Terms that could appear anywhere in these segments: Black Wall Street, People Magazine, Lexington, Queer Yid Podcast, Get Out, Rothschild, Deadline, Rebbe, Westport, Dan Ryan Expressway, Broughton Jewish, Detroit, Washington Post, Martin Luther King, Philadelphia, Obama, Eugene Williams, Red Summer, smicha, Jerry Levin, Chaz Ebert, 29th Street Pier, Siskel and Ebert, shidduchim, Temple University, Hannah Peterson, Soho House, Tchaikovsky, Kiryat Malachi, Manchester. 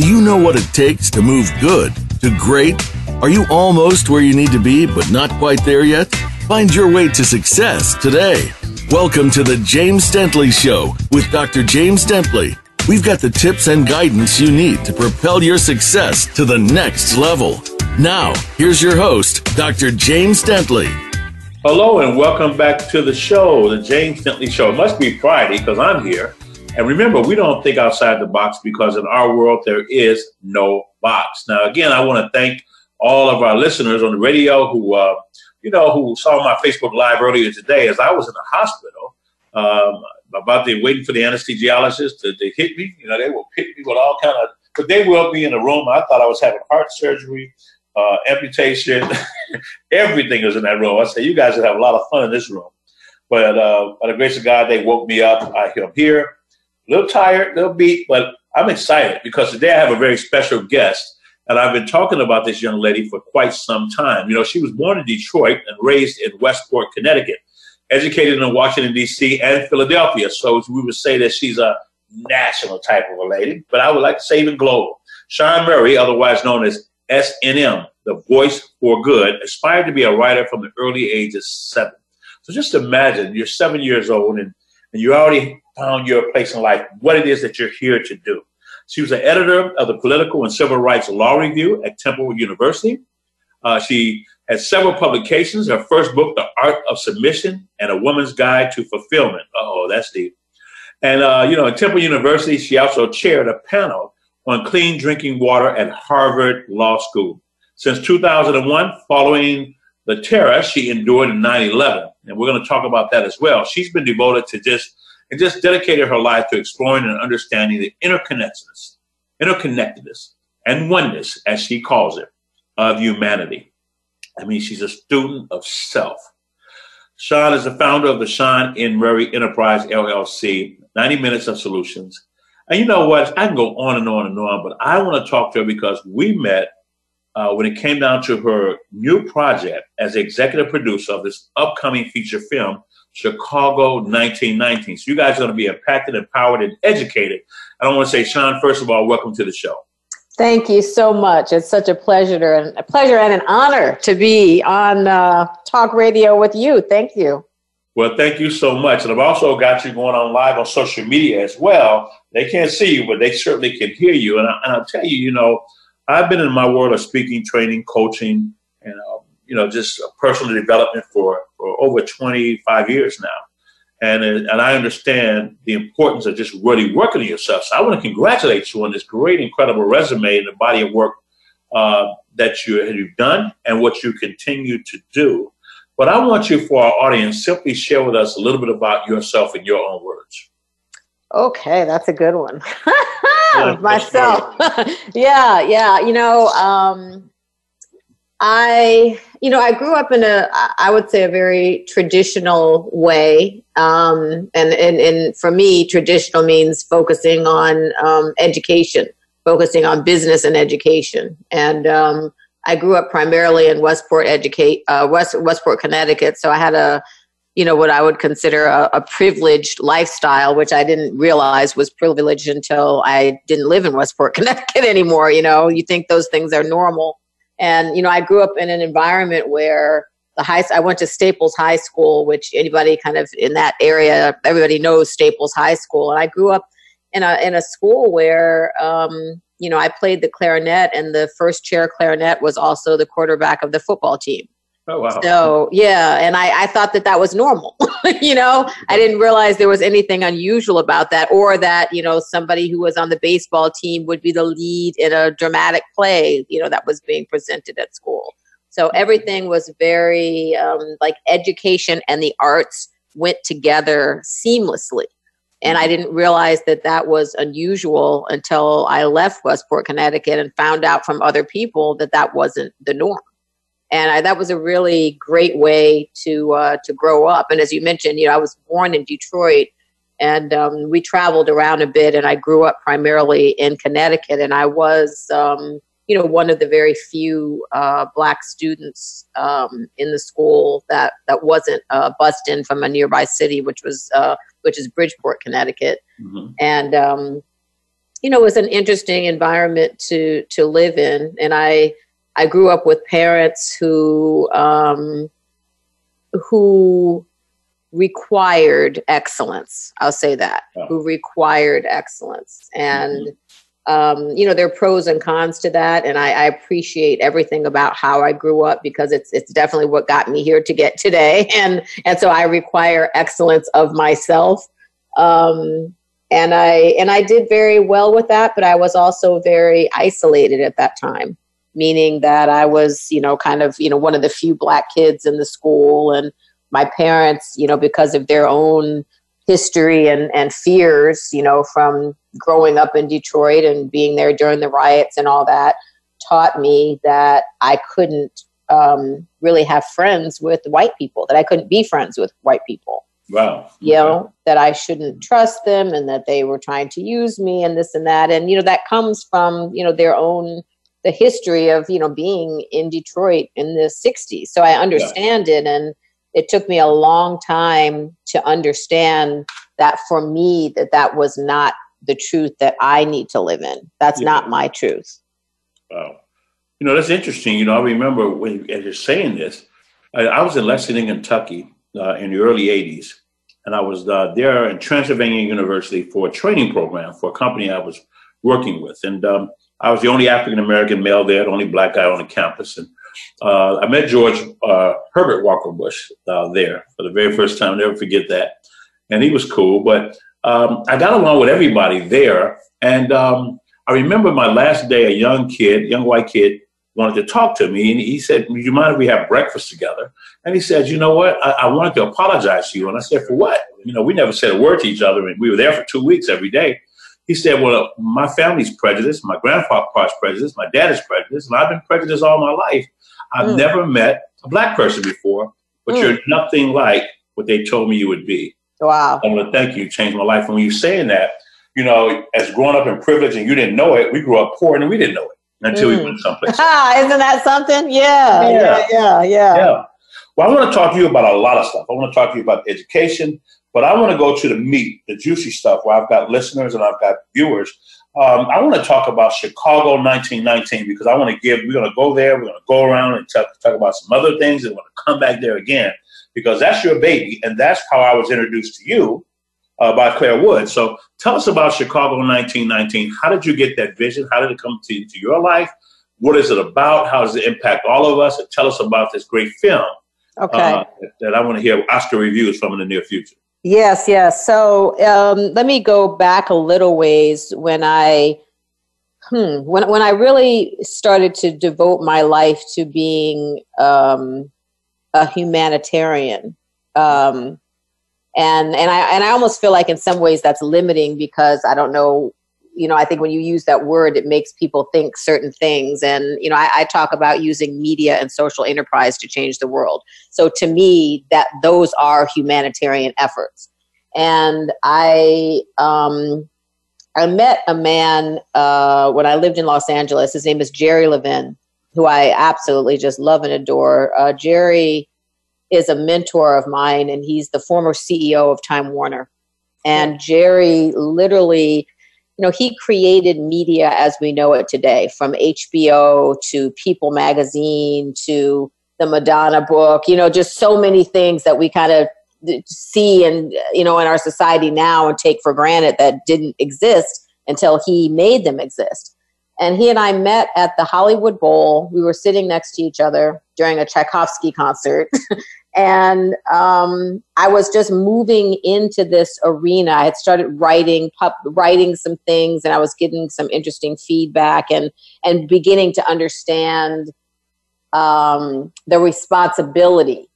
Do you know what it takes to move good to great? Are you almost where you need to be, but not quite there yet? Find your way to success today. Welcome to the James Dentley Show with Dr. James Dentley. We've got the tips and guidance you need to propel your success to the next level. Now, here's your host, Dr. James Dentley. Hello, and welcome back to the show, the James Dentley Show. It must be Friday because I'm here. And remember, we don't think outside the box because in our world, there is no box. Now, again, I want to thank all of our listeners on the radio who saw my Facebook Live earlier today as I was in the hospital waiting for the anesthesiologist to hit me. You know, they will hit me with all kind of, but they will be in the room. I thought I was having heart surgery, amputation. Everything was in that room. I said, you guys would have a lot of fun in this room. But by the grace of God, they woke me up. I'm here. A little tired, a little beat, but I'm excited because today I have a very special guest, and I've been talking about this young lady for quite some time. You know, she was born in Detroit and raised in Westport, Connecticut, educated in Washington, D.C. and Philadelphia. So we would say that she's a national type of a lady, but I would like to say even global. Shawn Murray, otherwise known as SNM, the voice for good, aspired to be a writer from the early age of 7. So just imagine you're 7 years old and you already found your place in life, what it is that you're here to do. She was an editor of the Political and Civil Rights Law Review at Temple University. She has several publications. Her first book, The Art of Submission and a Woman's Guide to Fulfillment. Uh-oh, that's deep. And, at Temple University, she also chaired a panel on clean drinking water at Harvard Law School. Since 2001, following the terror she endured in 9/11, and we're going to talk about that as well, she's been devoted to just dedicated her life to exploring and understanding the interconnectedness and oneness, as she calls it, of humanity. I mean, she's a student of self. Shawn is the founder of the Shawn and Mary Enterprise LLC, 90 Minutes of Solutions. And you know what? I can go on and on and on, but I want to talk to her because we met when it came down to her new project as executive producer of this upcoming feature film, Chicago 1919. So you guys are going to be impacted, empowered, and educated. I don't want to say, Shawn, first of all, welcome to the show. Thank you so much. It's such a pleasure and an honor to be on talk radio with you. Thank you. Well, thank you so much. And I've also got you going on live on social media as well. They can't see you, but they certainly can hear you. And I'll tell you, you know, I've been in my world of speaking, training, coaching, and just personal development for over 25 years now. And I understand the importance of just really working on yourself. So I want to congratulate you on this great, incredible resume and the body of work that you've done and what you continue to do. But I want you, for our audience, simply share with us a little bit about yourself in your own words. Okay, that's a good one. Myself. Yeah. I grew up in a very traditional way. And for me, traditional means focusing on education, focusing on business and education. And I grew up primarily in Westport, Connecticut. So I had what I would consider a privileged lifestyle, which I didn't realize was privileged until I didn't live in Westport, Connecticut anymore. You know, you think those things are normal. And, you know, I grew up in an environment where I went to Staples High School, which anybody kind of in that area, everybody knows Staples High School. And I grew up in a school where, I played the clarinet, and the first chair clarinet was also the quarterback of the football team. Oh, wow. So, yeah. And I thought that was normal. I didn't realize there was anything unusual about that, or that, somebody who was on the baseball team would be the lead in a dramatic play, that was being presented at school. So everything was very education and the arts went together seamlessly. And I didn't realize that was unusual until I left Westport, Connecticut, and found out from other people that wasn't the norm. And that was a really great way to grow up. And as you mentioned, I was born in Detroit, and we traveled around a bit. And I grew up primarily in Connecticut. And I was, one of the very few Black students in the school that wasn't bussed in from a nearby city, which is Bridgeport, Connecticut. Mm-hmm. And you know, it was an interesting environment to live in. And I grew up with parents who required excellence. I'll say that, who required excellence. And, you know, there are pros and cons to that. And I appreciate everything about how I grew up, because it's definitely what got me here to get today. And so I require excellence of myself. And I did very well with that, but I was also very isolated at that time, meaning that I was, you know, kind of, you know, one of the few Black kids in the school. And my parents, you know, because of their own history and fears, you know, from growing up in Detroit and being there during the riots and all that, taught me that I couldn't really have friends with white people, that I couldn't be friends with white people. Wow. You know, that I shouldn't trust them and that they were trying to use me and this and that. And, you know, that comes from, you know, their own, the history of, you know, being in Detroit in the 60s. So I understand it. And it took me a long time to understand that for me, that was not the truth that I need to live in. That's not my truth. Wow. You know, that's interesting. You know, I remember when you're saying this, I was in Lexington, Kentucky in the early 80s. And I was there in Transylvania University for a training program for a company I was working with. And I was the only African-American male there, the only Black guy on the campus. And I met George Herbert Walker Bush there for the very first time. I'll never forget that. And he was cool. But I got along with everybody there. And I remember my last day, a young white kid, wanted to talk to me. And he said, "Would you mind if we have breakfast together?" And he said, "You know what? I wanted to apologize to you." And I said, "For what?" You know, we never said a word to each other. And we were there for 2 weeks every day. He said, "Well, my family's prejudiced. My grandpa's prejudiced. My dad is prejudiced. And I've been prejudiced all my life. I've never met a Black person before, but you're nothing like what they told me you would be." Wow. I want to thank you. You changed my life. And when you're saying that, you know, as growing up in privilege and you didn't know it, we grew up poor and we didn't know it until we went someplace. Isn't that something? Yeah. Well, I want to talk to you about a lot of stuff. I want to talk to you about education, but I want to go to the meat, the juicy stuff where I've got listeners and I've got viewers. I want to talk about Chicago 1919 because I want to we're going to go there. We're going to go around and talk about some other things, and we're going to come back there again because that's your baby. And that's how I was introduced to you by Claire Wood. So tell us about Chicago 1919. How did you get that vision? How did it come to your life? What is it about? How does it impact all of us? And tell us about this great film that I want to hear Oscar reviews from in the near future. Yes. So let me go back a little ways when I really started to devote my life to being a humanitarian, and I almost feel like in some ways that's limiting because I don't know, you know, I think when you use that word, it makes people think certain things, and you know, I talk about using media and social enterprise to change the world. So to me, those are humanitarian efforts. And I met a man when I lived in Los Angeles. His name is Jerry Levin, who I absolutely just love and adore. Jerry is a mentor of mine, and he's the former CEO of Time Warner. And Jerry literally, you know, he created media as we know it today, from HBO to People magazine to the Madonna book, you know, just so many things that we kind of see and, you know, in our society now and take for granted that didn't exist until he made them exist. And he and I met at the Hollywood Bowl. We were sitting next to each other during a Tchaikovsky concert. And I was just moving into this arena. I had started writing some things, and I was getting some interesting feedback and beginning to understand the responsibility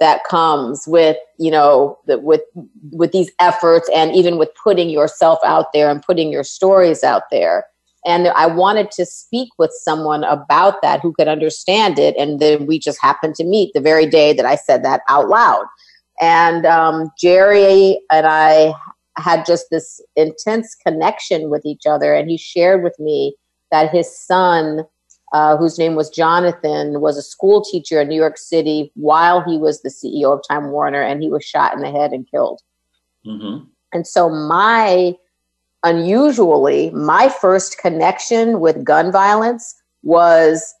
that comes with, you know, with these efforts, and even with putting yourself out there and putting your stories out there. And I wanted to speak with someone about that who could understand it. And then we just happened to meet the very day that I said that out loud. And Jerry and I had just this intense connection with each other. And he shared with me that his son, whose name was Jonathan, was a school teacher in New York City while he was the CEO of Time Warner. And he was shot in the head and killed. Mm-hmm. And so my unusually, my first connection with gun violence was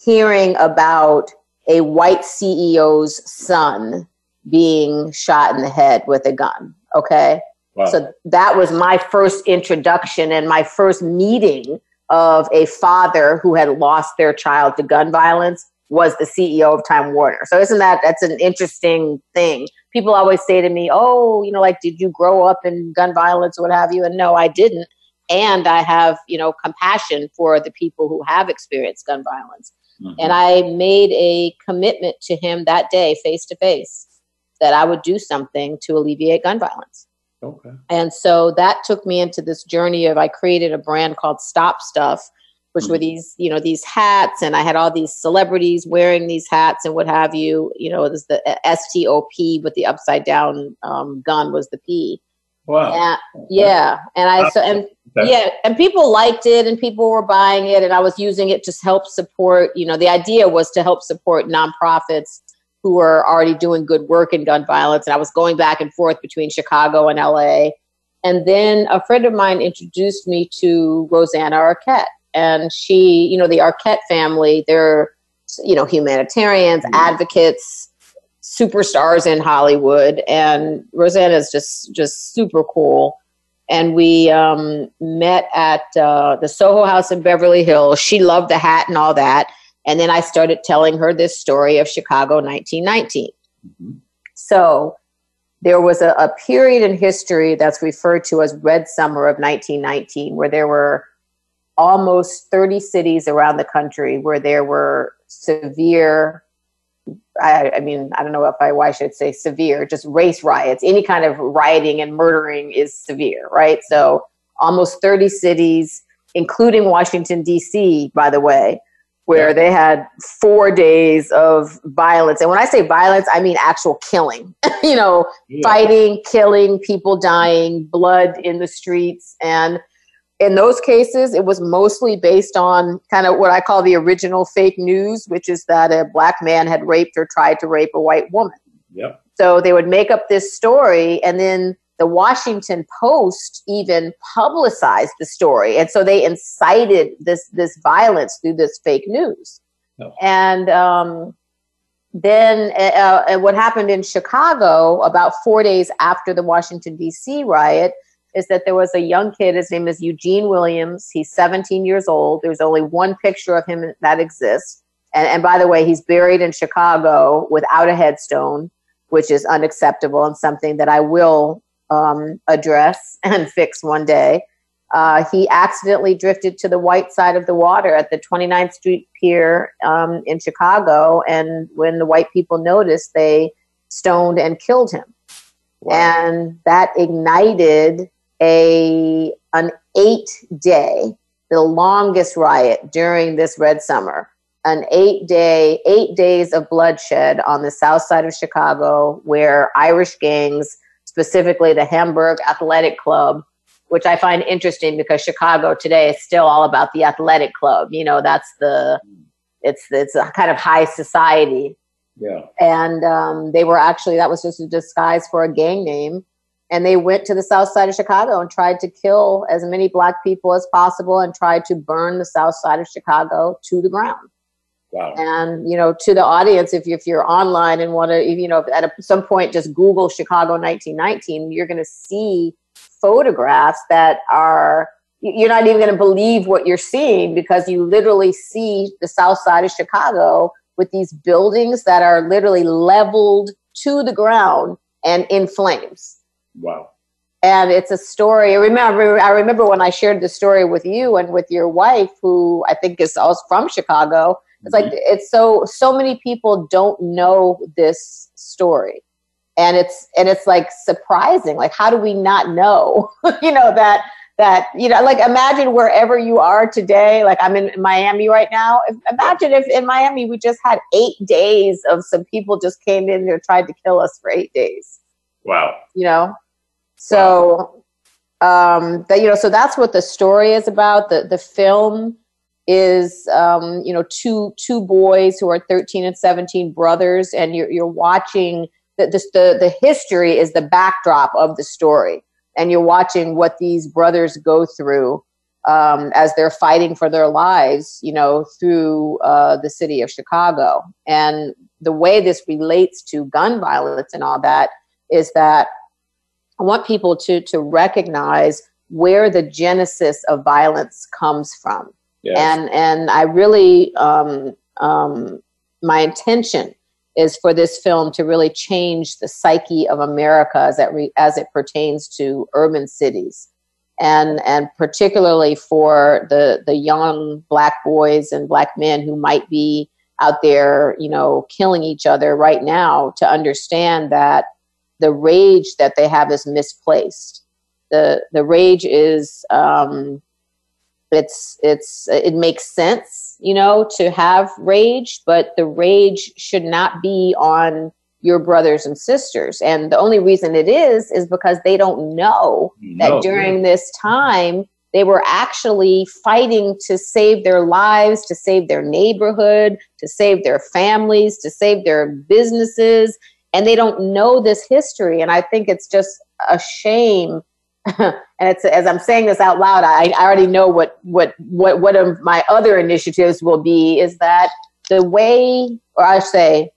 hearing about a white CEO's son being shot in the head with a gun. Okay. Wow. So that was my first introduction and my first meeting of a father who had lost their child to gun violence was the CEO of Time Warner. So isn't that, that's an interesting thing. People always say to me, oh, you know, like, did you grow up in gun violence or what have you? And no, I didn't. And I have, you know, compassion for the people who have experienced gun violence. Mm-hmm. And I made a commitment to him that day, face to face, that I would do something to alleviate gun violence. Okay. And so that took me into this journey of, I created a brand called Stop Stuff, which were these, you know, these hats, and I had all these celebrities wearing these hats and what have you. You know, there's the STOP with the upside down gun was the P. Wow. And, yeah. And I, so, and yeah, and people liked it and people were buying it, and I was using it to help support, you know, the idea was to help support nonprofits who were already doing good work in gun violence. And I was going back and forth between Chicago and LA. And then a friend of mine introduced me to Rosanna Arquette. And she, you know, the Arquette family, they're, you know, humanitarians, advocates, superstars in Hollywood. And Rosanna's just super cool. And we met at the Soho House in Beverly Hills. She loved the hat and all that. And then I started telling her this story of Chicago 1919. Mm-hmm. So there was a period in history that's referred to as Red Summer of 1919, where there were almost 30 cities around the country where there were severe, I mean, I don't know if I, why I should say severe, just race riots. Any kind of rioting and murdering is severe, right? So almost 30 cities, including Washington, D.C., by the way, where they had 4 days of violence. And when I say violence, I mean actual killing, you know, fighting, killing, people dying, blood in the streets. And in those cases, it was mostly based on kind of what I call the original fake news, which is that a black man had raped or tried to rape a white woman. Yep. So they would make up this story, and then the Washington Post even publicized the story. And so they incited this violence through this fake news. Oh. And then what happened in Chicago about 4 days after the Washington, D.C. riot is that there was a young kid, his name is Eugene Williams. He's 17 years old. There's only one picture of him that exists. And by the way, he's buried in Chicago without a headstone, which is unacceptable and something that I will address and fix one day. He accidentally drifted to the white side of the water at the 29th Street Pier in Chicago. And when the white people noticed, they stoned and killed him. Wow. And that ignited an 8-day, the longest riot during this Red Summer, an 8 days of bloodshed on the south side of Chicago, where Irish gangs, specifically the Hamburg Athletic Club, which I find interesting because Chicago today is still all about the athletic club. You know, that's it's a kind of high society. Yeah. And they were actually, that was just a disguise for a gang name. And they went to the south side of Chicago and tried to kill as many black people as possible and tried to burn the south side of Chicago to the ground. Wow. And, you know, to the audience, if you're online and want to, you know, at some point, just Google Chicago 1919, you're going to see photographs that are, you're not even going to believe what you're seeing, because you literally see the south side of Chicago with these buildings that are literally leveled to the ground and in flames. Wow. And it's a story. I remember when I shared the story with you and with your wife, who I think is also from Chicago. It's like, it's so many people don't know this story. And it's like surprising. Like, how do we not know, you know, that, you know, like, imagine wherever you are today. Like, I'm in Miami right now. Imagine if in Miami we just had 8 days of some people just came in there, tried to kill us for 8 days. Wow. You know, so, that, you know, so that's what the story is about. The film is, you know, two boys who are 13 and 17 brothers, and you're watching the history is the backdrop of the story. and you're watching what these brothers go through as they're fighting for their lives, you know, through the city of Chicago. And the way this relates to gun violence and all that is that I want people to recognize where the genesis of violence comes from. Yes. And I really, my intention is for this film to really change the psyche of America as it pertains to urban cities. And particularly for the young Black boys and Black men who might be out there, you know, killing each other right now, to understand that the rage that they have is misplaced. The rage is, it makes sense, you know, to have rage, but the rage should not be on your brothers and sisters. And the only reason it is because they don't know that during this time, they were actually fighting to save their lives, to save their neighborhood, to save their families, to save their businesses. And they don't know this history. And I think it's just a shame. And it's, as I'm saying this out loud, I already know what one of my other initiatives will be, is that the way, or I say,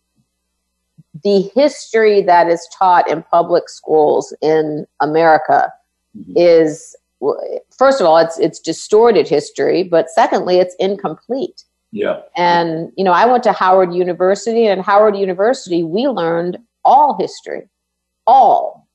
the history that is taught in public schools in America is, first of all, it's distorted history, but secondly, it's incomplete. Yeah. And, you know, I went to Howard University, and at Howard University, we learned all history, all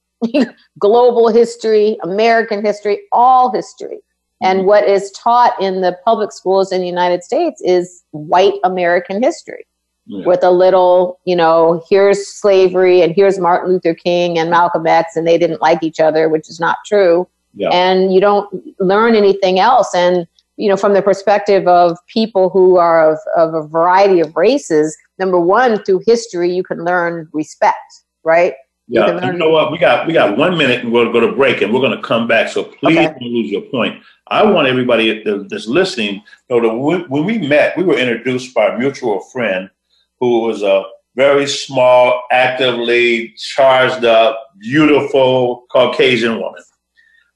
global history, American history, all history. And what is taught in the public schools in the United States is white American history. Yeah. With a little, you know, here's slavery and here's Martin Luther King and Malcolm X, and they didn't like each other, which is not true. Yeah. And you don't learn anything else. And, you know, from the perspective of people who are of a variety of races, number one, through history, you can learn respect, right? Yeah. You know what? We got 1 minute and we'll go to break and we're going to come back. So please don't lose your point. I want everybody that's listening to know that when we met, we were introduced by a mutual friend who was a very small, actively charged up, beautiful Caucasian woman.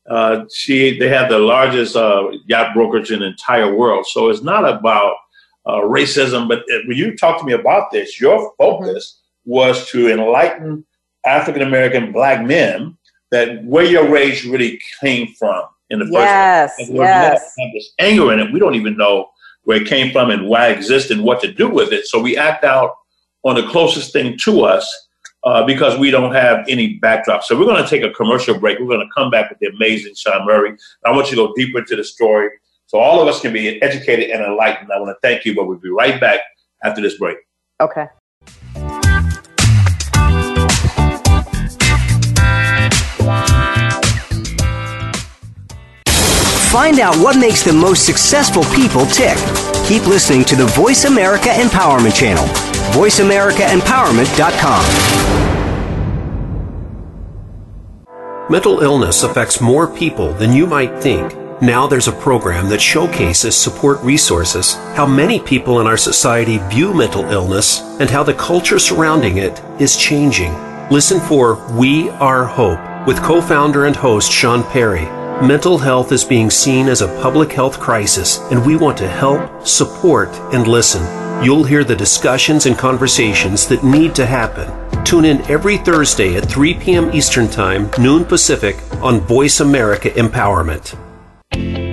They have the largest yacht brokerage in the entire world. So it's not about racism, but when you talk to me about this, your focus was to enlighten African-American Black men that where your race really came from in the first place. Yes. We have this anger in it. We don't even know where it came from and why it exists and what to do with it. So we act out on the closest thing to us because we don't have any backdrop. So we're going to take a commercial break. We're going to come back with the amazing Shawn Murray. I want you to go deeper into the story so all of us can be educated and enlightened. I want to thank you, but we'll be right back after this break. Okay. Find out what makes the most successful people tick. Keep listening to the Voice America Empowerment Channel. VoiceAmericaEmpowerment.com. Mental illness affects more people than you might think. Now there's a program that showcases support resources, how many people in our society view mental illness, and how the culture surrounding it is changing. Listen for We Are Hope with co-founder and host Sean Perry. Mental health is being seen as a public health crisis, and we want to help, support, and listen. You'll hear the discussions and conversations that need to happen. Tune in every Thursday at 3 p.m. Eastern Time, noon Pacific, on Voice America Empowerment.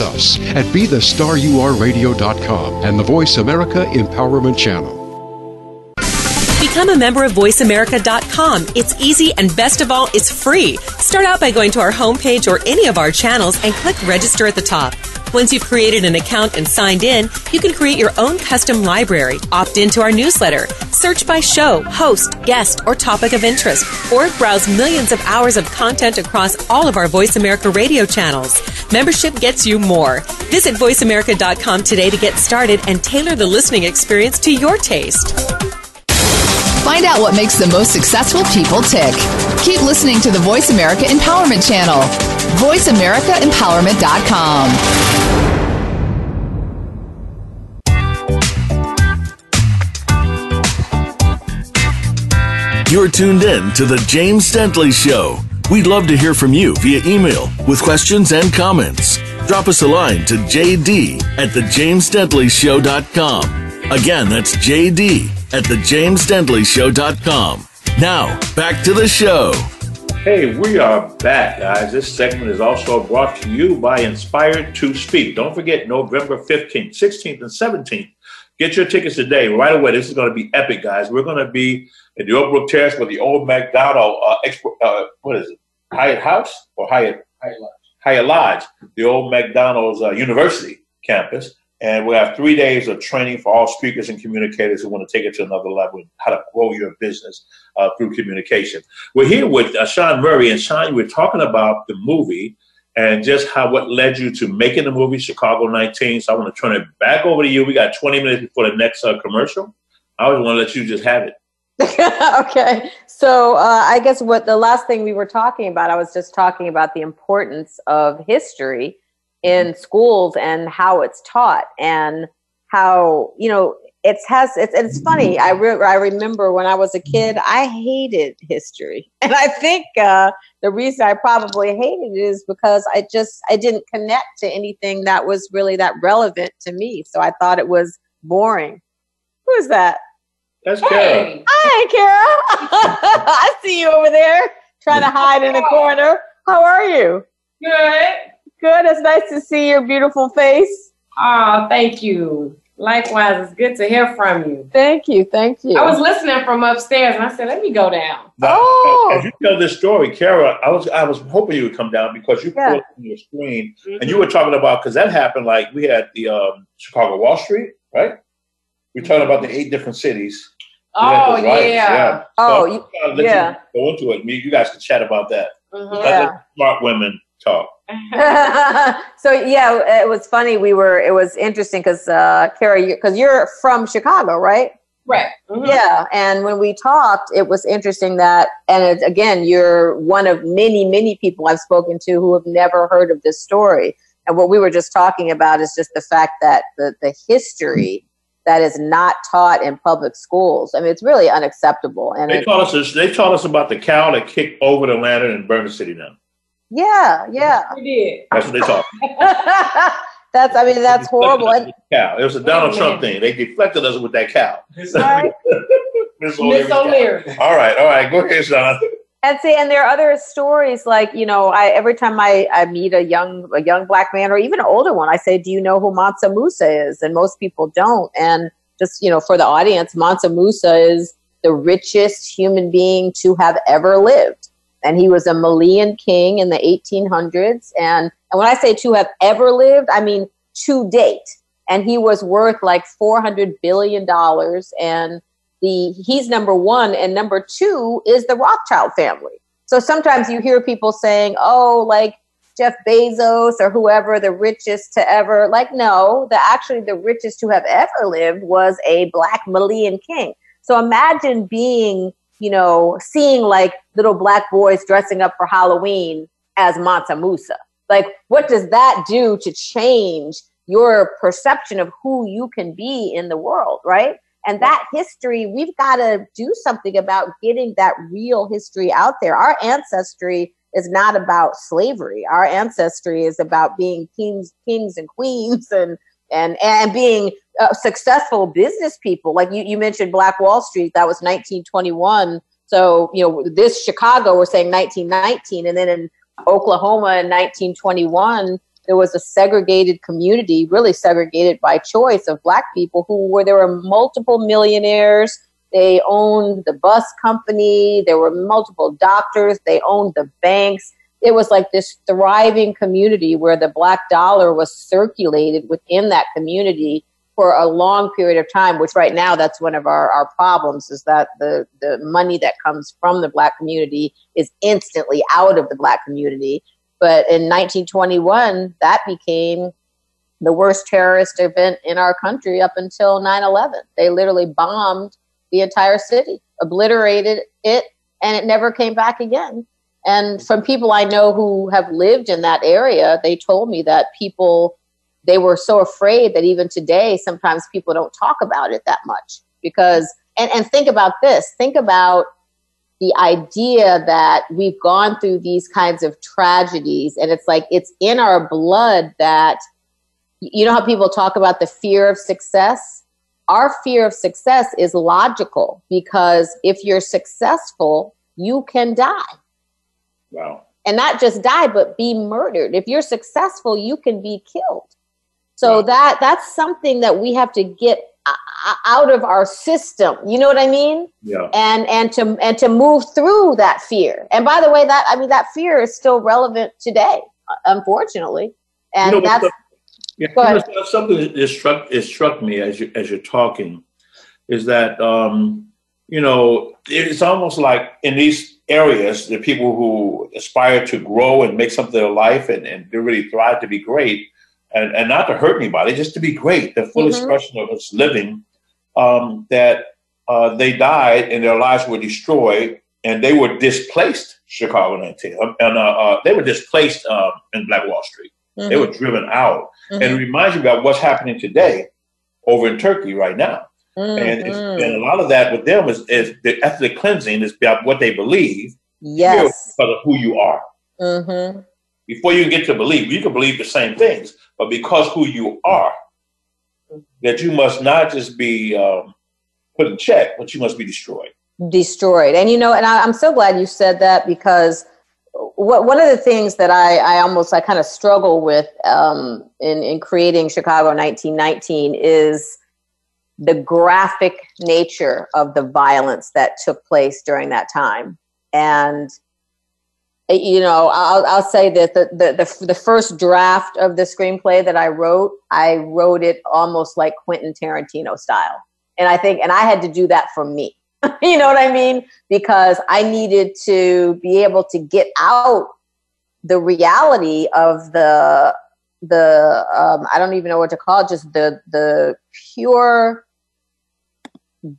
us at BeTheStarYouAreRadio.com and the Voice America Empowerment Channel. Become a member of VoiceAmerica.com. It's easy, and best of all, it's free. Start out by going to our homepage or any of our channels and click register at the top. Once you've created an account and signed in, you can create your own custom library, opt into our newsletter, search by show, host, guest, or topic of interest, or browse millions of hours of content across all of our Voice America radio channels. Membership gets you more. Visit voiceamerica.com today to get started and tailor the listening experience to your taste. Find out what makes the most successful people tick. Keep listening to the Voice America Empowerment Channel. VoiceAmericaEmpowerment.com. You're tuned in to The James Dentley Show. We'd love to hear from you via email with questions and comments. Drop us a line to jd@thejamesdentleyshow.com. Again, that's jd@thejamesdentleyshow.com. Now, back to the show. Hey, we are back, guys. This segment is also brought to you by Inspired to Speak. Don't forget, November 15th, 16th, and 17th. Get your tickets today, right away. This is going to be epic, guys. We're going to be at the Oak Brook Terrace with the old McDonald, Hyatt House or Hyatt Lodge, the old McDonald's University campus. And we have 3 days of training for all speakers and communicators who want to take it to another level and how to grow your business through communication. We're here with Shawn Murray. And Shawn, we're talking about the movie and just how what led you to making the movie Chicago 19. So I want to turn it back over to you. We got 20 minutes before the next commercial. I always want to let you just have it. Okay. So I guess what the last thing we were talking about, I was just talking about the importance of history in schools and how it's taught and how, you know, it's funny. I remember when I was a kid, I hated history. And I think the reason I probably hated it is because I didn't connect to anything that was really that relevant to me. So I thought it was boring. Who's that? That's Kara. Hi, Kara. I see you over there trying to hide in a corner. How are you? Good. Good. It's nice to see your beautiful face. Oh, thank you. Likewise, it's good to hear from you. Thank you. Thank you. I was listening from upstairs, and I said, let me go down. Now, oh. As you tell this story, Kara, I was hoping you would come down because you pulled up on your screen, and you were talking about, because that happened, like we had the Chicago Wall Street, right? We're talking about the 8 different cities. Oh, yeah. Oh, so, go into it. You guys can chat about that. Mm-hmm. Smart women talk. So yeah, it was funny. It was interesting because Kara, because you're from Chicago, right? Right. Mm-hmm. Yeah, and when we talked, it was interesting that, and again, you're one of many, many people I've spoken to who have never heard of this story. And what we were just talking about is just the fact that the history that is not taught in public schools. I mean, it's really unacceptable. And they taught us about the cow that kicked over the lantern and burned the city down. Yeah, yeah. We did. That's what they talk. That's horrible. Cow. It was a Donald Trump thing. They deflected us with that cow. Sorry. Miss O'Leary. All right. Go ahead, Shawn. And see, and there are other stories like, you know, every time I meet a young black man or even an older one, I say, do you know who Mansa Musa is? And most people don't. And just, you know, for the audience, Mansa Musa is the richest human being to have ever lived. And he was a Malian king in the 1800s. And when I say to have ever lived, I mean to date. And he was worth like $400 billion. And he's number one. And number two is the Rothschild family. So sometimes you hear people saying, oh, like Jeff Bezos or whoever, the richest to ever. Like, no, actually the richest to have ever lived was a black Malian king. So imagine seeing like little black boys dressing up for Halloween as Mansa Musa. Like, what does that do to change your perception of who you can be in the world, right? And that history, we've got to do something about getting that real history out there. Our ancestry is not about slavery. Our ancestry is about being kings and queens and being successful business people. Like you mentioned Black Wall Street, that was 1921. So, you know, this Chicago, we're saying 1919. And then in Oklahoma in 1921, there was a segregated community, really segregated by choice of black people there were multiple millionaires. They owned the bus company. There were multiple doctors. They owned the banks. it was like this thriving community where the black dollar was circulated within that community for a long period of time, which right now that's one of our problems, is that the money that comes from the black community is instantly out of the black community. But in 1921, that became the worst terrorist event in our country up until 9/11. They literally bombed the entire city, obliterated it, and it never came back again. And from people I know who have lived in that area, they told me that people, they were so afraid that even today, sometimes people don't talk about it that much. Because, and think about this, think about the idea that we've gone through these kinds of tragedies, and it's like, it's in our blood that, you know how people talk about the fear of success? Our fear of success is logical, because if you're successful, you can die. Wow. And not just die, but be murdered. If you're successful, you can be killed. So that's something that we have to get out of our system. You know what I mean? Yeah. And to move through that fear. And by the way, that fear is still relevant today, unfortunately. And that's. Yeah, something that struck me as you're talking is that it's almost like in these areas, the people who aspire to grow and make something of their life and really thrive to be great and not to hurt anybody, just to be great, the full expression of us living, that they died and their lives were destroyed and they were displaced. Chicago 1919, and they were displaced in Black Wall Street. Mm-hmm. They were driven out. Mm-hmm. And it reminds you about what's happening today over in Turkey right now. Mm-hmm. And a lot of that with them is the ethnic cleansing is about what they believe. Yes. Because of who you are. Mm-hmm. Before you get to believe, you can believe the same things, but because who you are, that you must not just be put in check, but you must be destroyed. Destroyed. And I'm so glad you said that, because one of the things that I kind of struggle with in creating Chicago 1919 is the graphic nature of the violence that took place during that time. And I'll say that the first draft of the screenplay that I wrote it almost like Quentin Tarantino style, and I had to do that for me. You know what I mean? Because I needed to be able to get out the reality of the I don't even know what to call it, just the pure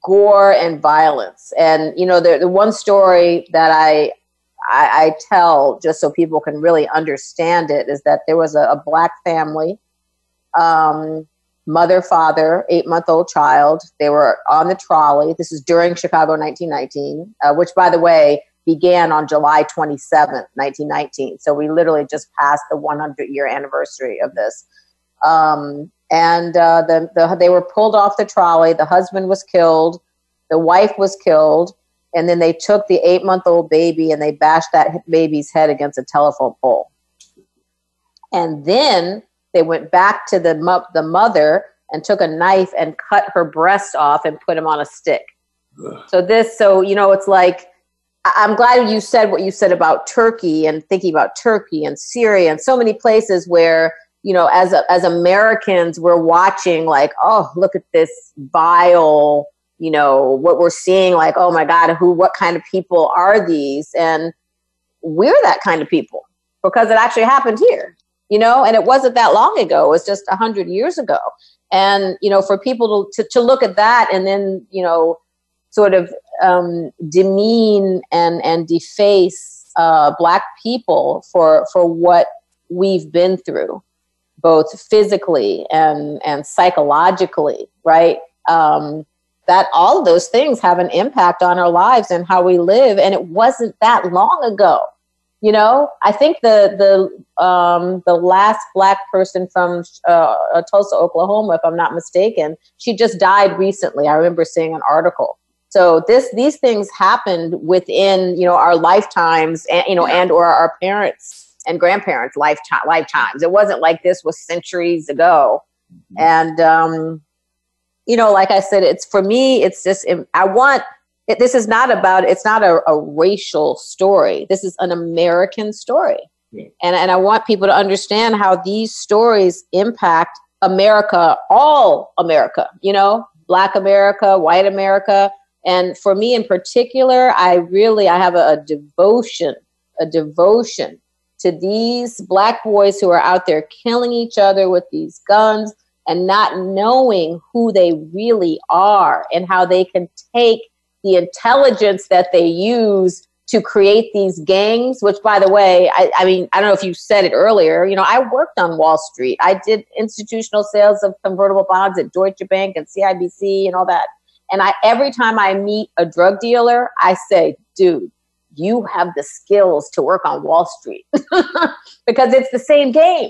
gore and violence. And the one story that I tell, just so people can really understand it, is that there was a black family, mother, father, 8-month-old child. They were on the trolley. This is during Chicago 1919, which, by the way, began on July 27th, 1919. So we literally just passed the 100-year anniversary of this. They were pulled off the trolley. The husband was killed. The wife was killed. And then they took the 8-month-old baby and they bashed that baby's head against a telephone pole. And then they went back to the mother and took a knife and cut her breast off and put him on a stick. Ugh. So it's like, I'm glad you said what you said about Turkey, and thinking about Turkey and Syria and so many places where, as Americans, we're watching like, oh, look at this vile, what we're seeing, like, oh my God, what kind of people are these? And we're that kind of people, because it actually happened here. And it wasn't that long ago. It was just 100 years ago. And, for people to look at that and then, sort of demean and deface black people for what we've been through, both physically and psychologically, right? That all of those things have an impact on our lives and how we live. And it wasn't that long ago. I think the last black person from Tulsa, Oklahoma, if I'm not mistaken, she just died recently. I remember seeing an article. So these things happened within our lifetimes, and or our parents' and grandparents' lifetimes. It wasn't like this was centuries ago. Mm-hmm. And like I said, it's, for me, it's just, I want. This is not about, it's not a racial story. This is an American story. Yeah. And I want people to understand how these stories impact America, all America, you know, Black America, white America. And for me in particular, I have a devotion to these Black boys who are out there killing each other with these guns and not knowing who they really are and how they can take the intelligence that they use to create these gangs, which, by the way, I mean, I don't know if you said it earlier, you know, I worked on Wall Street. I did institutional sales of convertible bonds at Deutsche Bank and CIBC and all that. And every time I meet a drug dealer, I say, dude, you have the skills to work on Wall Street because it's the same game.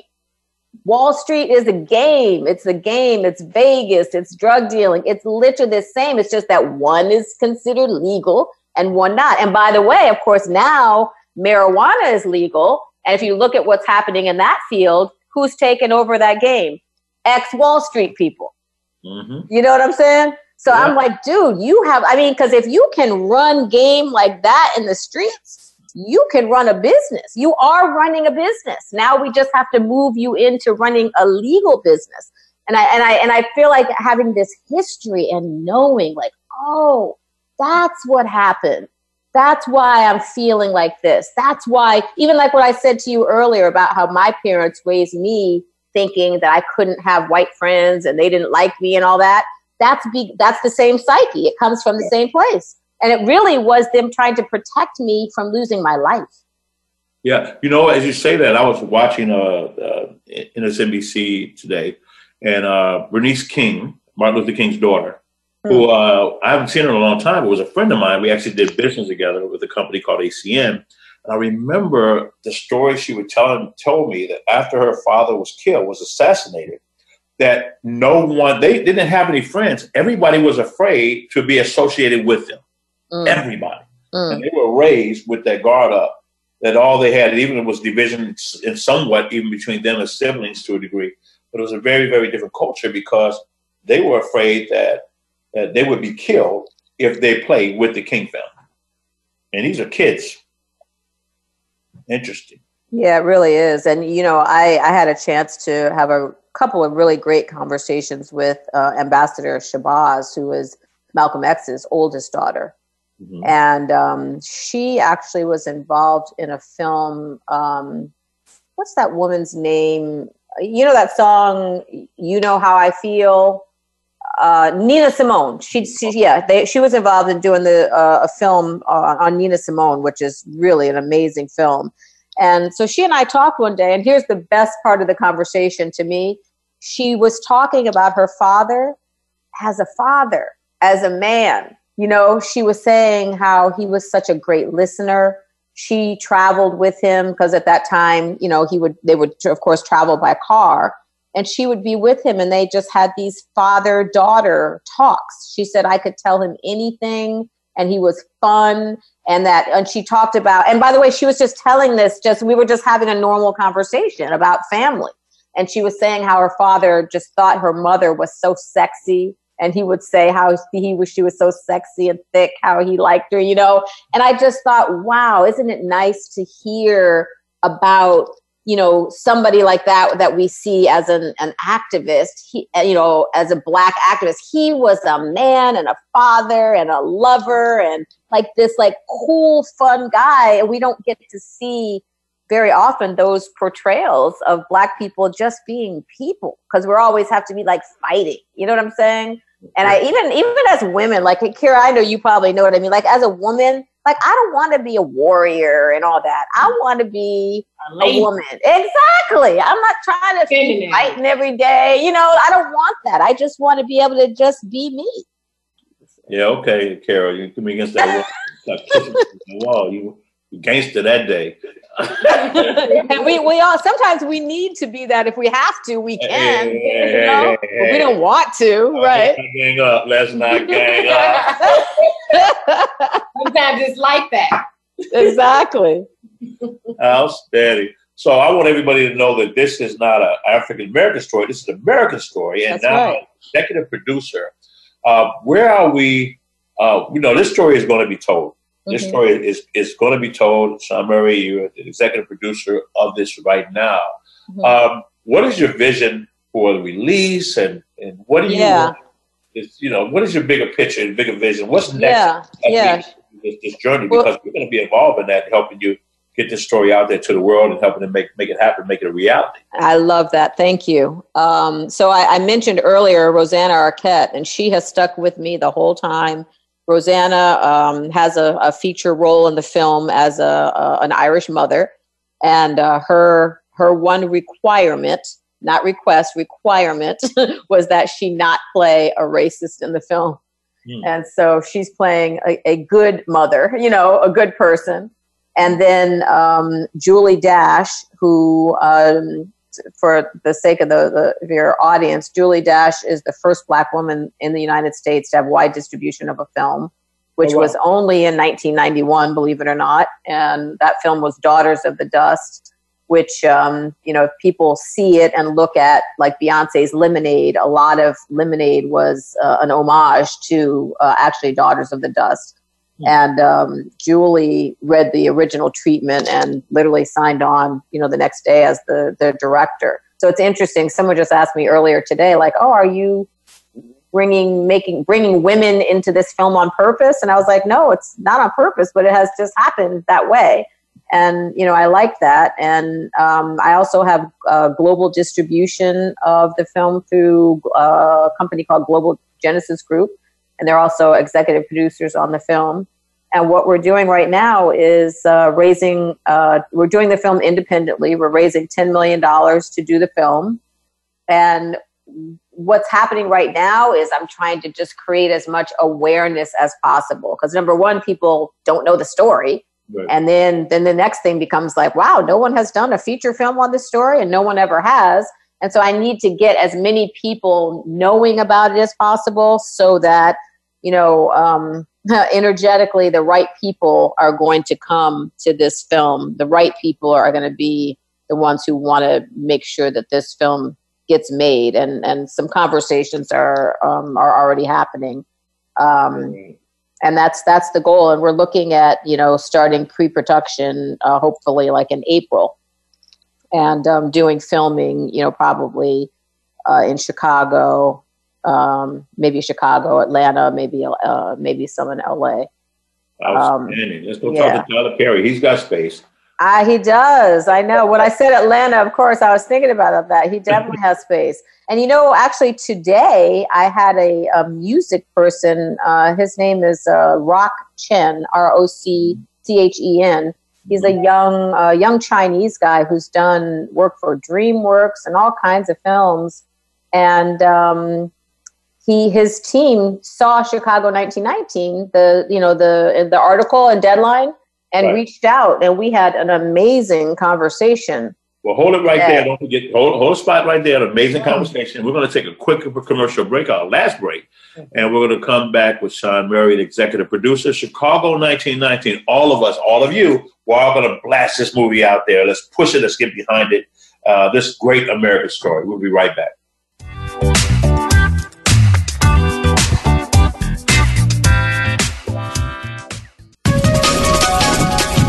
Wall Street is a game. It's a game. It's Vegas. It's drug dealing. It's literally the same. It's just that one is considered legal and one not. And by the way, of course, now marijuana is legal. And if you look at what's happening in that field, who's taken over that game? Ex-Wall Street people. Mm-hmm. You know what I'm saying? So yeah. I'm like, dude, because if you can run game like that in the streets, you can run a business. You are running a business. Now we just have to move you into running a legal business. And I feel like having this history and knowing like, oh, that's what happened. That's why I'm feeling like this. That's why, even like what I said to you earlier about how my parents raised me thinking that I couldn't have white friends and they didn't like me and all that. That's the same psyche. It comes from the same place. And it really was them trying to protect me from losing my life. Yeah. You know, as you say that, I was watching MSNBC today, and Bernice King, Martin Luther King's daughter, who I haven't seen her in a long time, but was a friend of mine. We actually did business together with a company called ACN. And I remember the story she would tell me that after her father was killed, was assassinated, that they didn't have any friends. Everybody was afraid to be associated with them. Everybody. And they were raised with their guard up, that all they had, even it was division and somewhat even between them as siblings to a degree, but it was a very, very different culture because they were afraid that they would be killed if they played with the King family. And these are kids. Interesting. Yeah, it really is. And, you know, I had a chance to have a couple of really great conversations with Ambassador Shabazz, who is Malcolm X's oldest daughter. Mm-hmm. And she actually was involved in a film. What's that woman's name? You know that song, You Know How I Feel? Nina Simone. She was involved in doing a film on Nina Simone, which is really an amazing film. And so she and I talked one day, and here's the best part of the conversation to me. She was talking about her father, as a man. You know, she was saying how he was such a great listener. She traveled with him because at that time, you know, they would, of course, travel by car. And she would be with him, and they just had these father-daughter talks. She said, I could tell him anything, and he was fun, and she talked about, and by the way, she was just telling this, we were just having a normal conversation about family. And she was saying how her father just thought her mother was so sexy, and he would say how she was so sexy and thick, how he liked her, you know? And I just thought, wow, isn't it nice to hear about, you know, somebody like that we see as an activist, you know, as a Black activist. He was a man and a father and a lover and like this like cool, fun guy. And we don't get to see very often those portrayals of Black people just being people because we're always have to be like fighting. You know what I'm saying? And I even as women, like Kira, I know you probably know what I mean. Like as a woman, like I don't want to be a warrior and all that. I want to be a woman. Exactly. I'm not trying to be fighting every day. You know, I don't want that. I just want to be able to just be me. Yeah. Okay, Carol, you come against that wall. You gangster that day. And we all sometimes we need to be that if we have to, we can. You know? But we don't want to, right? Let's not gang up. Sometimes it's like that. Exactly. Outstanding. So I want everybody to know that this is not an African American story. This is an American story. And that's now right. Executive producer. Where are we? You know, this story is going to be told. This story is going to be told. Shawn Murray, you're the executive producer of this right now. What is your vision for the release, and what do you, you know, what is your bigger picture and bigger vision? What's next? This journey, because we're going to be involved in that, helping you get this story out there to the world and helping to make it happen, make it a reality. I love that. Thank you. So I mentioned earlier Rosanna Arquette, and she has stuck with me the whole time. Rosanna has a feature role in the film as an Irish mother, and her one requirement, not request, requirement was that she not play a racist in the film. And so she's playing a good mother, you know, a good person. And then Julie Dash, who, for the sake of of your audience, Julie Dash is the first Black woman in the United States to have wide distribution of a film, which was only in 1991, believe it or not. And that film was Daughters of the Dust, which, you know, if people see it and look at, like, Beyonce's Lemonade, a lot of Lemonade was an homage to actually Daughters of the Dust. And Julie read the original treatment and literally signed on, you know, the next day as the director. So it's interesting. Someone just asked me earlier today, like, oh, are you bringing women into this film on purpose? And I was like, no, it's not on purpose, but it has just happened that way. And, you know, I like that. And I also have global distribution of the film through a company called Global Genesis Group. And they're also executive producers on the film. And what we're doing right now is we're doing the film independently. We're raising $10 million to do the film. And what's happening right now is I'm trying to just create as much awareness as possible. Because number one, people don't know the story. Right. And then the next thing becomes like, wow, no one has done a feature film on this story, and no one ever has. And so I need to get as many people knowing about it as possible so that, you know, energetically, the right people are going to come to this film. The right people are going to be the ones who want to make sure that this film gets made. And some conversations are already happening. And that's the goal. And we're looking at, you know, starting pre-production, hopefully like in April. And doing filming, you know, probably in Chicago, maybe Chicago, Atlanta, maybe some in L.A. Outstanding. Let's go talk to Tyler Perry. He's got space. He does. I know. When I said Atlanta, of course, I was thinking about that. He definitely has space. And, you know, actually today I had a music person. His name is Rock Chen, R-O-C-C-H-E-N. He's a young Chinese guy who's done work for DreamWorks and all kinds of films. And his team saw Chicago 1919, the article and Deadline, and reached out, and we had an amazing conversation. Well, hold it right there. Don't forget, hold the spot right there. An amazing conversation. We're going to take a quick commercial break, our last break, and we're going to come back with Shawn Murray, the executive producer, Chicago 1919. All of us, all of you, we're all going to blast this movie out there. Let's push it. Let's get behind it. This great American story. We'll be right back.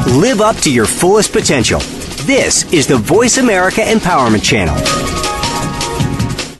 Live up to your fullest potential. This is the Voice America Empowerment Channel.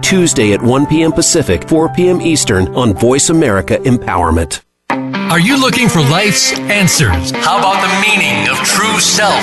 Tuesday at 1 p.m. Pacific, 4 p.m. Eastern on Voice America Empowerment. Are you looking for life's answers? How about the meaning of true self?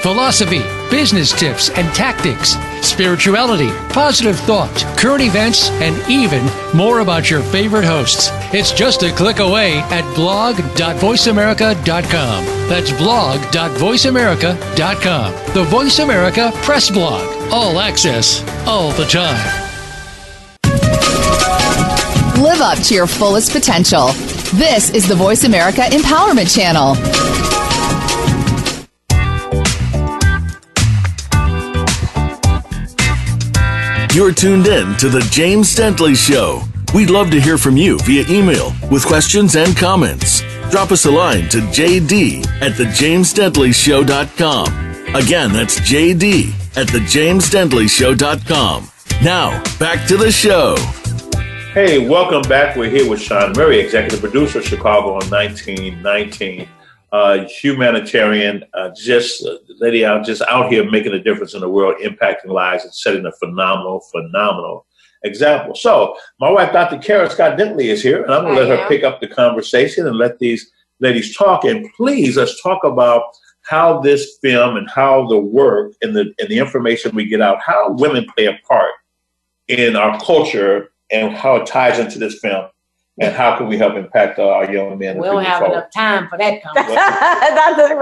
philosophy, business tips and tactics, spirituality, positive thought, current events, and even more about your favorite hosts. It's just a click away at blog.voiceamerica.com. That's blog.voiceamerica.com. The Voice America Press Blog. All access, all the time. Live up to your fullest potential. This is the Voice America Empowerment Channel. You're tuned in to The James Dentley Show. We'd love to hear from you via email with questions and comments. Drop us a line to JD at thejamesdentleyshow.com. Again, that's JD at thejamesdentleyshow.com. Now, back to the show. Hey, welcome back. We're here with Shawn Murray, executive producer of Chicago 1919, humanitarian, just out here making a difference in the world, impacting lives and setting a phenomenal example. So my wife, Dr. Kara Scott Dentley, is here, and I'm going to let her pick up the conversation and let these ladies talk. And please, let's talk about how this film and how the work and the information we get out, how women play a part in our culture and how it ties into this film, and how can we help impact our young men. We don't have enough time for that conversation.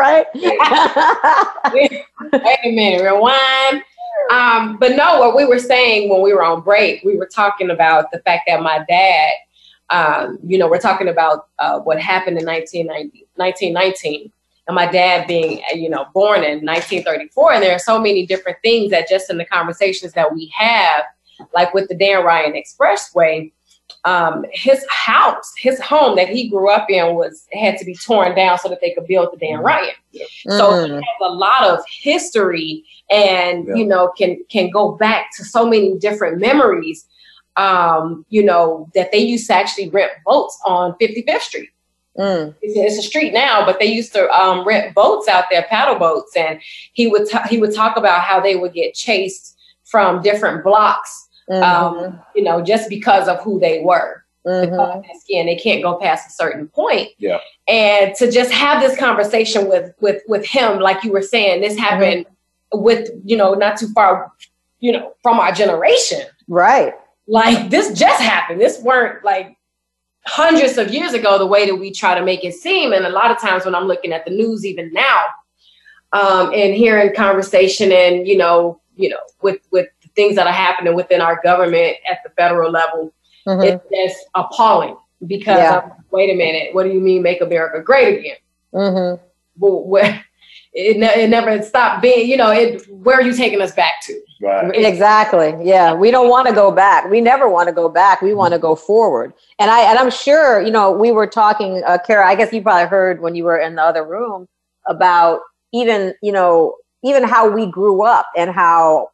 That's right. Wait a minute, rewind. But no, what we were saying when we were on break, we were talking about the fact that my dad, we're talking about what happened in 1919, and my dad being, born in 1934. And there are so many different things that just in the conversations that we have, like with the Dan Ryan Expressway, his home that he grew up in had to be torn down so that they could build the Dan Ryan. Mm-hmm. So he has a lot of history and, can go back to so many different memories, that they used to actually rent boats on 55th Street. Mm. It's a street now, but they used to rent boats out there, paddle boats. And he would talk about how they would get chased from different blocks, mm-hmm. Just because of who they were, mm-hmm. because of their skin. They can't go past a certain point. Yeah. And to just have this conversation with him, like you were saying, this happened mm-hmm. with, not too far, from our generation. Right. Like this just happened. This weren't like hundreds of years ago, the way that we try to make it seem. And a lot of times when I'm looking at the news, even now, and hearing conversation and, with the things that are happening within our government at the federal level, mm-hmm. it's just appalling because, wait a minute, what do you mean make America great again? Mm-hmm. Well, it never stopped being, where are you taking us back to? Right. Exactly. Yeah. We don't want to go back. We never want to go back. We want to go forward. And I'm sure, we were talking, Kara, I guess you probably heard when you were in the other room about even how we grew up and how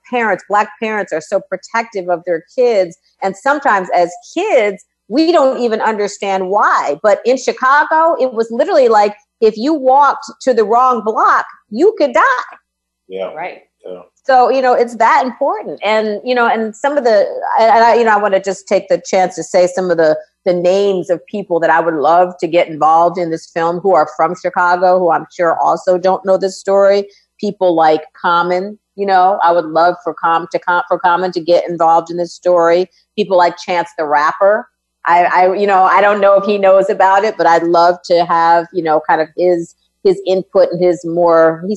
Black parents are so protective of their kids. And sometimes as kids, we don't even understand why. But in Chicago, it was literally like, if you walked to the wrong block, you could die. Yeah. Right. Yeah. So, it's that important. And, and some of I want to just take the chance to say some of the names of people that I would love to get involved in this film who are from Chicago, who I'm sure also don't know this story. People like Common, I would love for Common to get involved in this story. People like Chance the Rapper. I don't know if he knows about it, but I'd love to have, kind of his input and he's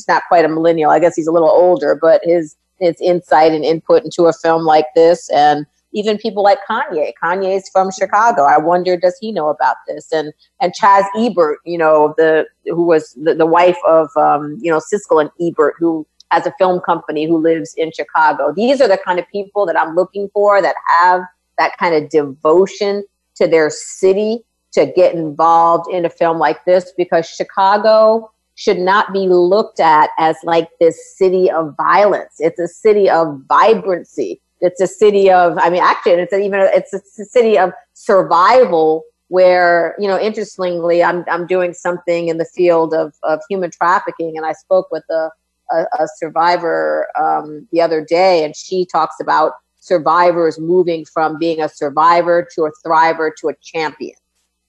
not quite a millennial. I guess he's a little older, but his insight and input into a film like this. And even people like Kanye. Kanye's from Chicago. I wonder, does he know about this? And Chaz Ebert, who was the wife of, Siskel and Ebert, who has a film company who lives in Chicago. These are the kind of people that I'm looking for that have that kind of devotion to their city to get involved in a film like this, because Chicago should not be looked at as like this city of violence. It's a city of vibrancy. It's a city of, it's a city of survival where, interestingly, I'm doing something in the field of human trafficking. And I spoke with a survivor the other day, and she talks about survivors moving from being a survivor to a thriver to a champion.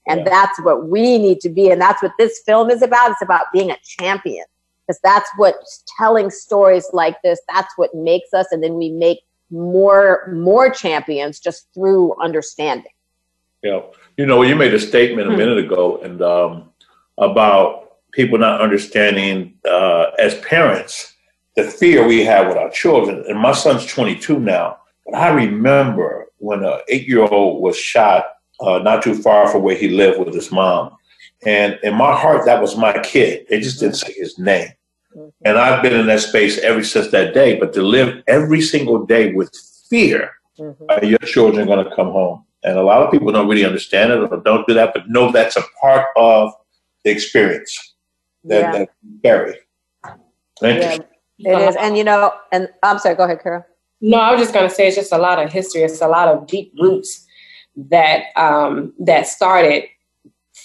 And that's what we need to be. And that's what this film is about. It's about being a champion, because that's what's telling stories like this. That's what makes us. And then we make more champions just through understanding. Yeah. You know, you made a statement a minute ago and about people not understanding as parents, the fear we have with our children. And my son's 22 now, but I remember when an 8-year-old was shot not too far from where he lived with his mom. And in my heart, that was my kid. They just didn't say his name. And I've been in that space ever since that day, but to live every single day with fear, your children are going to come home. And a lot of people don't really understand it or don't do that, but know that's a part of the experience that, that we carry. It is. And you know, and I'm sorry, go ahead, Carol. No, I was just going to say, it's just a lot of history. It's a lot of deep roots that, that started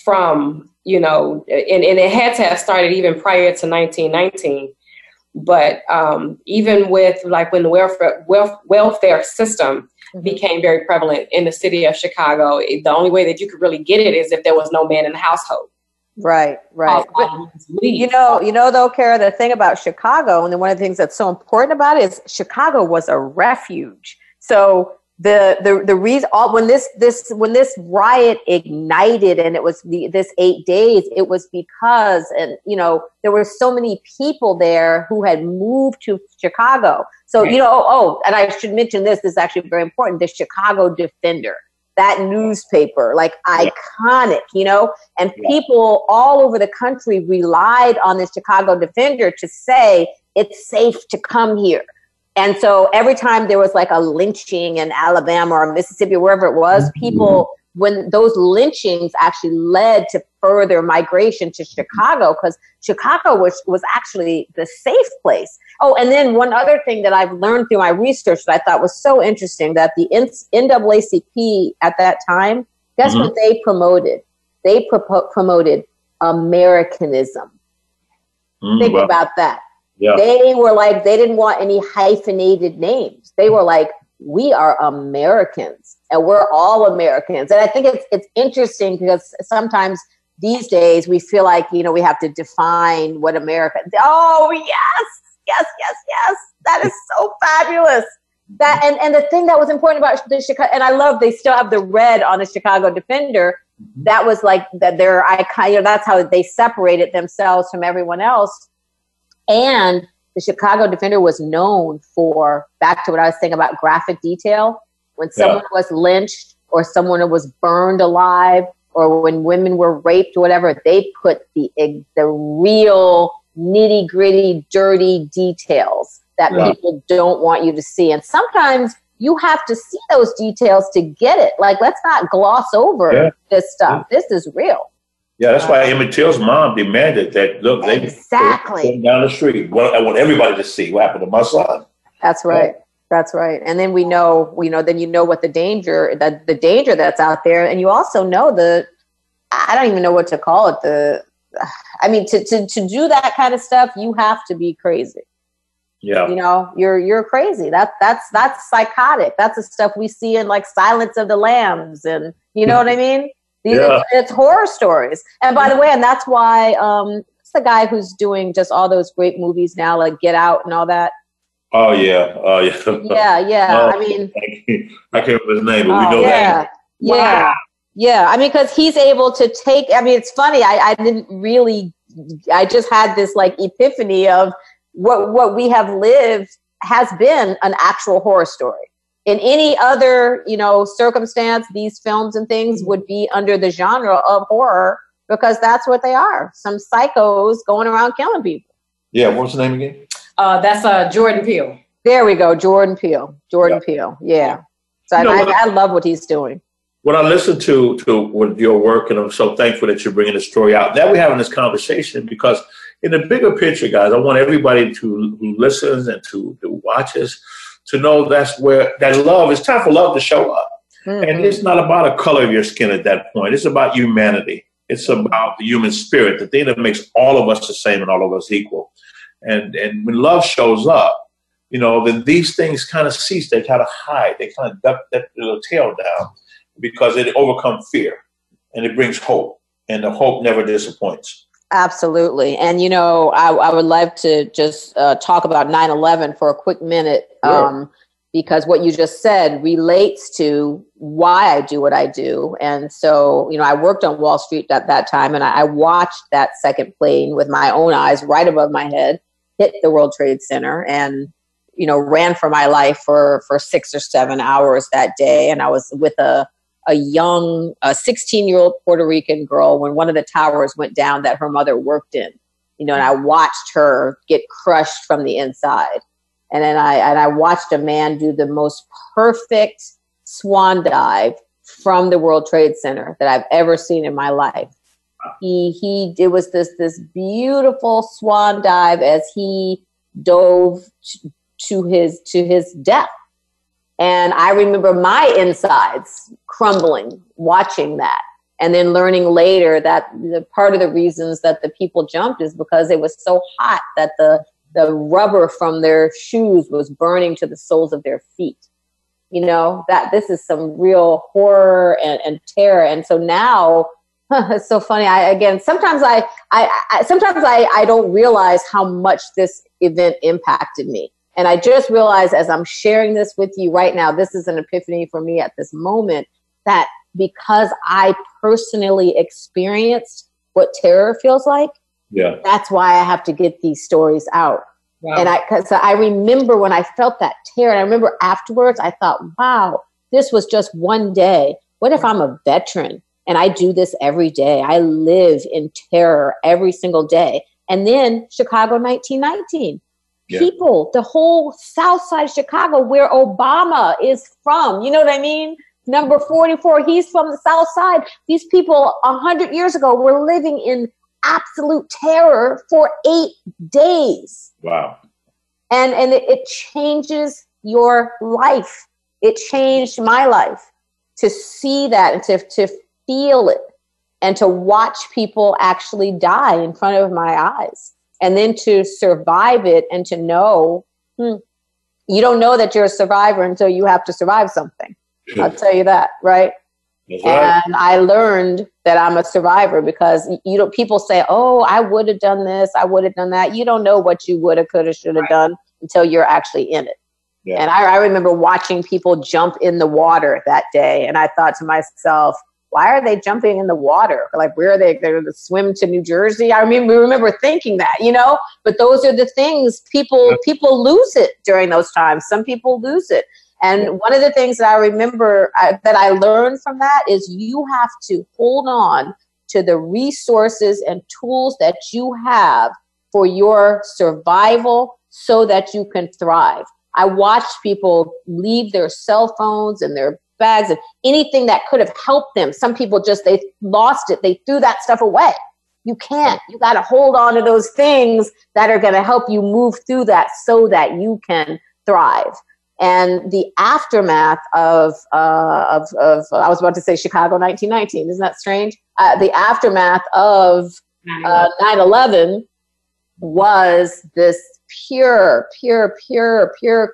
from, you know, and it had to have started even prior to 1919. But even with like when the welfare system became very prevalent in the city of Chicago, the only way that you could really get it is if there was no man in the household. Right, right. You know, though, Kara, the thing about Chicago, and one of the things that's so important about it is Chicago was a refuge. So the reason when this riot ignited, and it was this 8 days, it was because, and you know, there were so many people there who had moved to Chicago. So you know, and I should mention this is actually very important. The Chicago Defender, that newspaper, like iconic, you know, and people all over the country relied on the Chicago Defender to say it's safe to come here. And so every time there was like a lynching in Alabama or Mississippi, wherever it was, people, when those lynchings actually led to further migration to Chicago, because Chicago was actually the safe place. Oh, and then one other thing that I've learned through my research that I thought was so interesting, that the NAACP at that time, guess what they promoted? They promoted Americanism. Think about that. Yeah. They were like, they didn't want any hyphenated names. They were like, we are Americans and we're all Americans. And I think it's interesting because sometimes these days we feel like, you know, we have to define what America. Oh, yes. That is so fabulous. That and the thing that was important about the Chicago, and I love they still have the red on the Chicago Defender. That was like that their icon, you know, that's how they separated themselves from everyone else. And the Chicago Defender was known for, back to what I was saying about graphic detail, when someone was lynched or someone was burned alive or when women were raped or whatever, they put the real nitty gritty, dirty details that people don't want you to see. And sometimes you have to see those details to get it. Like, let's not gloss over this stuff. This is real. Yeah, that's why Emmett Till's mom demanded that, look, they came down the street. Well, I want everybody to see what happened to my son. That's right. That's right. And then then you know what the danger that's out there. And you also know I don't even know what to call it. To do that kind of stuff, you have to be crazy. Yeah. You know, you're crazy. That's psychotic. That's the stuff we see in like Silence of the Lambs. And you know what I mean? It's horror stories. And by the way, and that's why it's the guy who's doing just all those great movies now, like Get Out and all that. Oh, yeah. Oh, yeah. Yeah, yeah. Oh, I mean. I can't remember his name, but we know that. Yeah. Wow. Yeah. I mean, because he's able to take, I mean, it's funny. I just had this like epiphany of what we have lived has been an actual horror story. In any other, you know, circumstance, these films and things would be under the genre of horror because that's what they are. Some psychos going around killing people. Yeah, what was the name again? That's Jordan Peele. There we go, Jordan Peele. Jordan Peele, yeah. So I love what he's doing. When I listen to your work, and I'm so thankful that you're bringing this story out, that we're having this conversation because in the bigger picture, guys, I want everybody who listens and to watches, to know that's where that love, it's time for love to show up. And it's not about the color of your skin at that point. It's about humanity. It's about the human spirit, the thing that makes all of us the same and all of us equal. And when love shows up, you know, then these things kind of cease. They kind of hide. They kind of duck that little tail down because it overcomes fear and it brings hope. And the hope never disappoints. Absolutely. And, you know, I would love to just talk about 9/11 for a quick minute. Sure. Because what you just said relates to why I do what I do. And so, you know, I worked on Wall Street at that time, and I watched that second plane with my own eyes right above my head hit the World Trade Center, and, you know, ran for my life for 6 or 7 hours that day. And I was with a young 16-year-old Puerto Rican girl when one of the towers went down that her mother worked in, you know, and I watched her get crushed from the inside. And then I watched a man do the most perfect swan dive from the World Trade Center that I've ever seen in my life. It was this beautiful swan dive as he dove to his death. And I remember my insides crumbling watching that, and then learning later that the part of the reasons that the people jumped is because it was so hot that the rubber from their shoes was burning to the soles of their feet. You know, that this is some real horror and terror. And so now it's so funny. Sometimes I don't realize how much this event impacted me. And I just realized as I'm sharing this with you right now, this is an epiphany for me at this moment, that because I personally experienced what terror feels like, yeah, that's why I have to get these stories out. Wow. And I remember when I felt that terror, and I remember afterwards, I thought, wow, this was just one day. What if I'm a veteran and I do this every day? I live in terror every single day. And then Chicago 1919. Yeah. People, the whole South Side of Chicago, where Obama is from, you know what I mean? Number 44, he's from the South Side. These people 100 years ago were living in absolute terror for 8 days. Wow. And it changes your life. It changed my life to see that and to feel it and to watch people actually die in front of my eyes, and then to survive it and to know, you don't know that you're a survivor until you have to survive something. I'll tell you that, right? That's right. And I learned that I'm a survivor because you know, people say, oh, I would have done this, I would have done that. You don't know what you would have, could have, should have done until you're actually in it. Yeah. And I remember watching people jump in the water that day. And I thought to myself, why are they jumping in the water? Like, where are they? They're going to swim to New Jersey. I mean, we remember thinking that, you know, but those are the things people lose it during those times. Some people lose it. And one of the things that I remember that I learned from that is you have to hold on to the resources and tools that you have for your survival so that you can thrive. I watched people leave their cell phones and their bags and anything that could have helped them. Some people just, they lost it. They threw that stuff away. You can't. You got to hold on to those things that are going to help you move through that so that you can thrive. And the aftermath I was about to say Chicago 1919. Isn't that strange? The aftermath of 9/11 was this pure,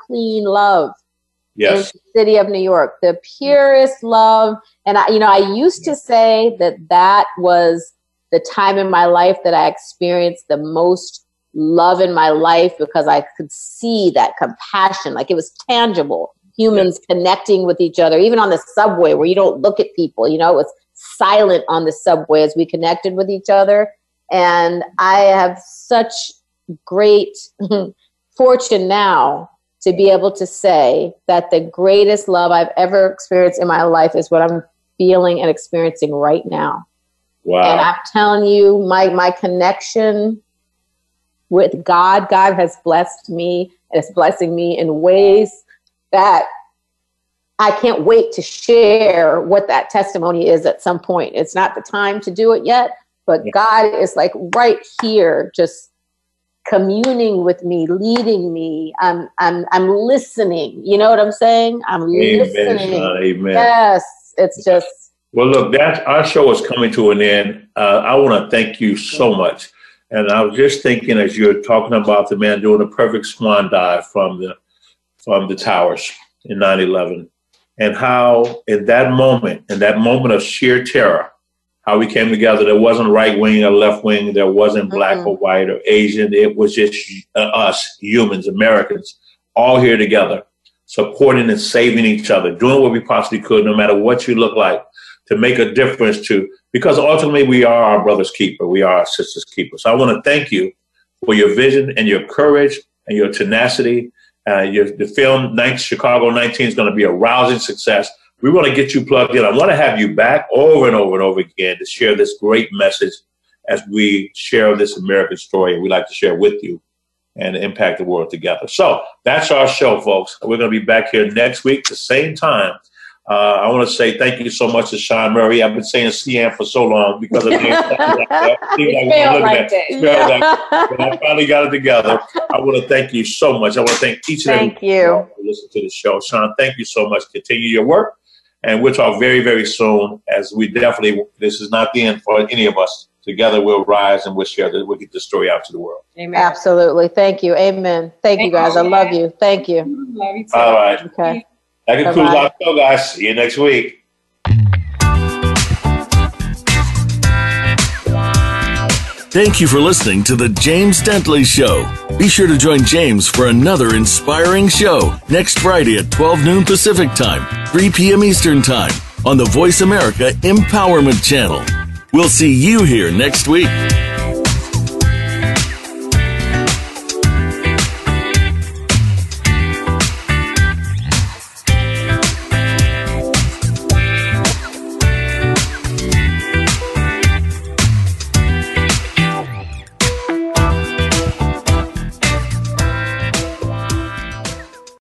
clean love. Yes. In the city of New York, the purest love. And I used to say that was the time in my life that I experienced the most love in my life because I could see that compassion. Like, it was tangible. Humans connecting with each other, even on the subway where you don't look at people, you know, it was silent on the subway as we connected with each other. And I have such great fortune now to be able to say that the greatest love I've ever experienced in my life is what I'm feeling and experiencing right now. Wow. And I'm telling you, my connection with God, God has blessed me and is blessing me in ways that I can't wait to share what that testimony is at some point. It's not the time to do it yet, but God is like right here, just communing with me, leading me. I'm listening. You know what I'm saying? I'm listening. Amen. Yes, it's just. Well, look, our show is coming to an end. I want to thank you so much. And I was just thinking, as you were talking about the man doing a perfect swan dive from the towers in 9/11, and how in that moment of sheer terror, how we came together. There wasn't right wing or left wing. There wasn't black or white or Asian. It was just us, humans, Americans, all here together, supporting and saving each other, doing what we possibly could, no matter what you look like, to make a difference because ultimately we are our brother's keeper. We are our sister's keeper. So I want to thank you for your vision and your courage and your tenacity. The film Chicago 19 is going to be a rousing success. We want to get you plugged in. I want to have you back over and over and over again to share this great message as we share this American story we like to share with you and impact the world together. So that's our show, folks. We're going to be back here next week, the same time. I want to say thank you so much to Shawn Murray. I've been saying CM for so long because of but I finally got it together. I want to thank you so much. I want to thank each and every one who listened to the show. Shawn, thank you so much. Continue your work. And we'll talk very, very soon, as we definitely, this is not the end for any of us. Together we'll rise and we'll share this. We'll get the story out to the world. Amen. Absolutely. Thank you. Amen. Thank you, guys. I love you. Thank you. Love you too. All right. Okay. That concludes our show, guys. See you next week. Thank you for listening to The James Dentley Show. Be sure to join James for another inspiring show next Friday at 12 noon Pacific Time, 3 p.m. Eastern Time on the Voice America Empowerment Channel. We'll see you here next week.